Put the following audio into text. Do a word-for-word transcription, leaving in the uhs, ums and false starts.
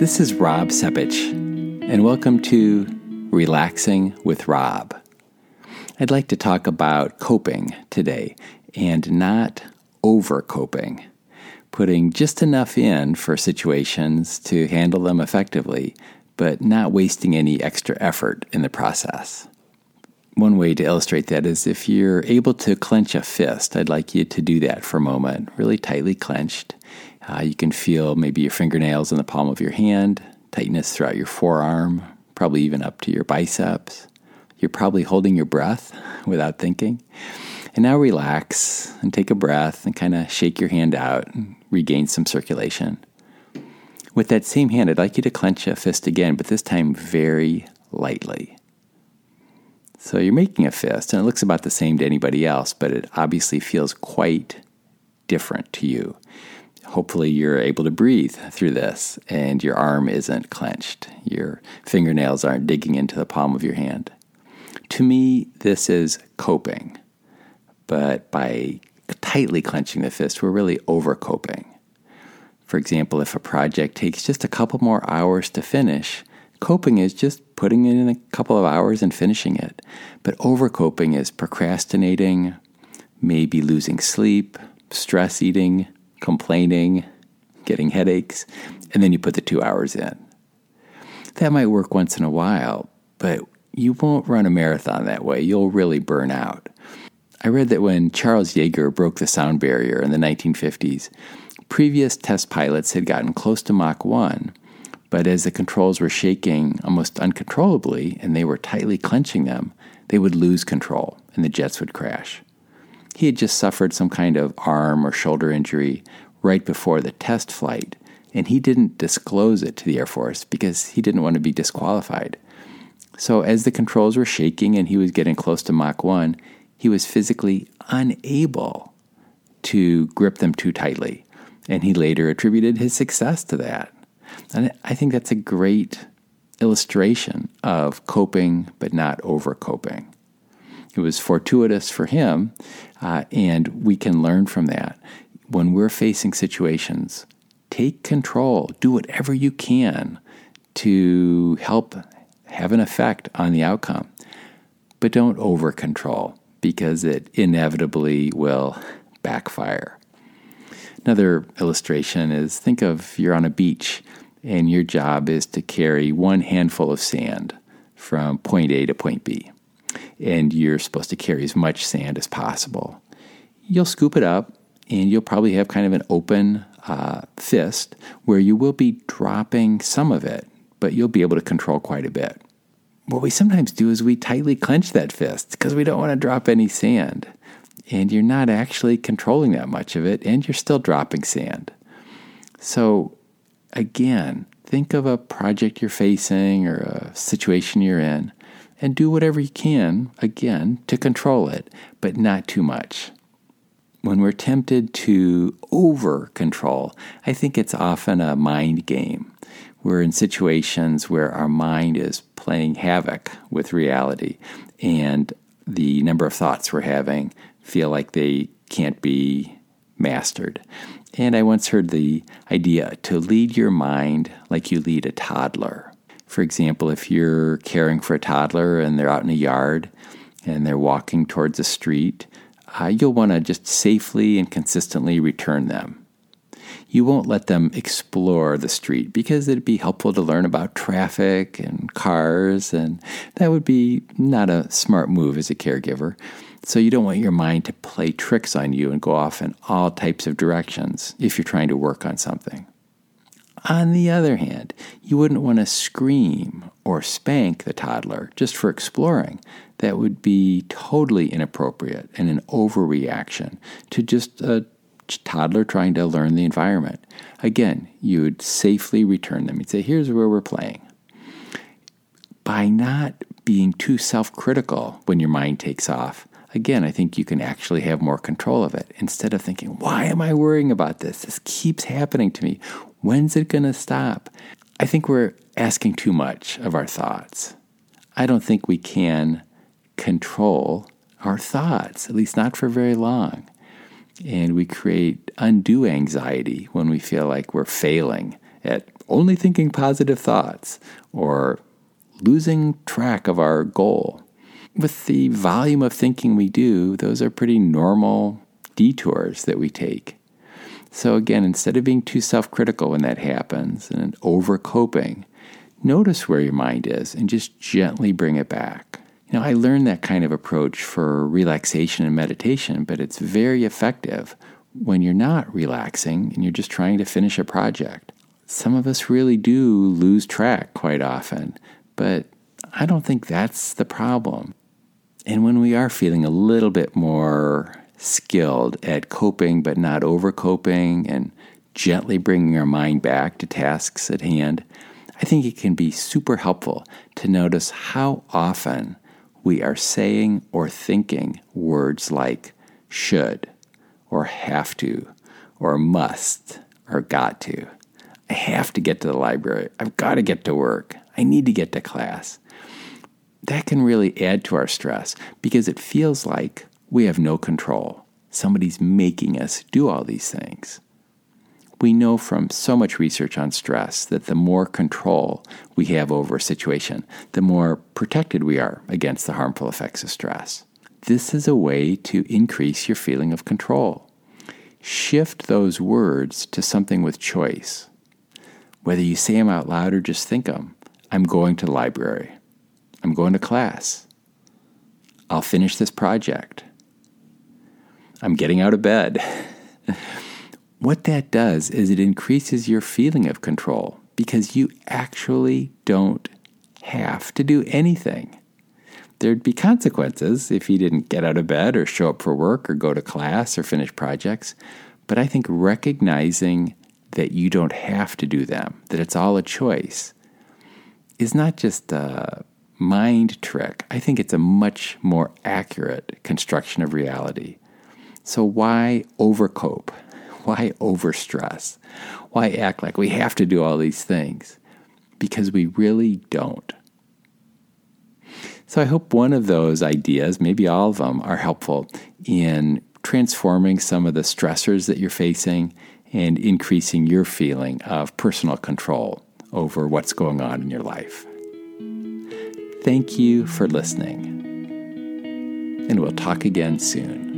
This is Rob Sepich, and welcome to Relaxing with Rob. I'd like to talk about coping today, and not over-coping, putting just enough in for situations to handle them effectively, but not wasting any extra effort in the process. One way to illustrate that is if you're able to clench a fist, I'd like you to do that for a moment, really tightly clenched. Uh, you can feel maybe your fingernails in the palm of your hand, tightness throughout your forearm, probably even up to your biceps. You're probably holding your breath without thinking. And now relax and take a breath and kind of shake your hand out and regain some circulation. With that same hand, I'd like you to clench a fist again, but this time very lightly. So you're making a fist, and it looks about the same to anybody else, but it obviously feels quite different to you. Hopefully you're able to breathe through this, and your arm isn't clenched. Your fingernails aren't digging into the palm of your hand. To me, this is coping. But by tightly clenching the fist, we're really overcoping. For example, if a project takes just a couple more hours to finish, coping is just putting it in a couple of hours and finishing it. But overcoping is procrastinating, maybe losing sleep, stress eating, complaining, getting headaches, and then you put the two hours in. That might work once in a while, but you won't run a marathon that way. You'll really burn out. I read that when Charles Yeager broke the sound barrier in the nineteen fifties, previous test pilots had gotten close to Mach one, but as the controls were shaking almost uncontrollably and they were tightly clenching them, they would lose control and the jets would crash. He had just suffered some kind of arm or shoulder injury right before the test flight, and he didn't disclose it to the Air Force because he didn't want to be disqualified. So as the controls were shaking and he was getting close to Mach one, he was physically unable to grip them too tightly, and he later attributed his success to that. And I think that's a great illustration of coping but not overcoping. It was fortuitous for him, uh, and we can learn from that. When we're facing situations, take control. Do whatever you can to help have an effect on the outcome. But don't over-control, because it inevitably will backfire. Another illustration is, think of you're on a beach, and your job is to carry one handful of sand from point A to point B. And you're supposed to carry as much sand as possible. You'll scoop it up, and you'll probably have kind of an open uh, fist where you will be dropping some of it, but you'll be able to control quite a bit. What we sometimes do is we tightly clench that fist because we don't want to drop any sand, and you're not actually controlling that much of it, and you're still dropping sand. So again, think of a project you're facing or a situation you're in, and do whatever you can, again, to control it, but not too much. When we're tempted to over-control, I think it's often a mind game. We're in situations where our mind is playing havoc with reality, and the number of thoughts we're having feel like they can't be mastered. And I once heard the idea to lead your mind like you lead a toddler. For example, if you're caring for a toddler and they're out in a yard and they're walking towards a street, uh, you'll want to just safely and consistently return them. You won't let them explore the street because it'd be helpful to learn about traffic and cars, and that would be not a smart move as a caregiver. So you don't want your mind to play tricks on you and go off in all types of directions if you're trying to work on something. On the other hand, you wouldn't want to scream or spank the toddler just for exploring. That would be totally inappropriate and an overreaction to just a toddler trying to learn the environment. Again, you would safely return them and say, here's where we're playing. By not being too self-critical when your mind takes off, again, I think you can actually have more control of it instead of thinking, why am I worrying about this? This keeps happening to me. When's it going to stop? I think we're asking too much of our thoughts. I don't think we can control our thoughts, at least not for very long. And we create undue anxiety when we feel like we're failing at only thinking positive thoughts, or losing track of our goal. With the volume of thinking we do, those are pretty normal detours that we take. So again, instead of being too self-critical when that happens and over-coping, notice where your mind is and just gently bring it back. You know, I learned that kind of approach for relaxation and meditation, but it's very effective when you're not relaxing and you're just trying to finish a project. Some of us really do lose track quite often, but I don't think that's the problem. And when we are feeling a little bit more skilled at coping but not over-coping and gently bringing our mind back to tasks at hand, I think it can be super helpful to notice how often we are saying or thinking words like should or have to or must or got to. I have to get to the library. I've got to get to work. I need to get to class. That can really add to our stress because it feels like we have no control. Somebody's making us do all these things. We know from so much research on stress that the more control we have over a situation, the more protected we are against the harmful effects of stress. This is a way to increase your feeling of control. Shift those words to something with choice. Whether you say them out loud or just think them, I'm going to the library. I'm going to class. I'll finish this project. I'm getting out of bed. What that does is it increases your feeling of control because you actually don't have to do anything. There'd be consequences if you didn't get out of bed or show up for work or go to class or finish projects, but I think recognizing that you don't have to do them, that it's all a choice, is not just a mind trick. I think it's a much more accurate construction of reality. So why overcope? Why overstress? Why act like we have to do all these things? Because we really don't. So I hope one of those ideas, maybe all of them, are helpful in transforming some of the stressors that you're facing and increasing your feeling of personal control over what's going on in your life. Thank you for listening, and we'll talk again soon.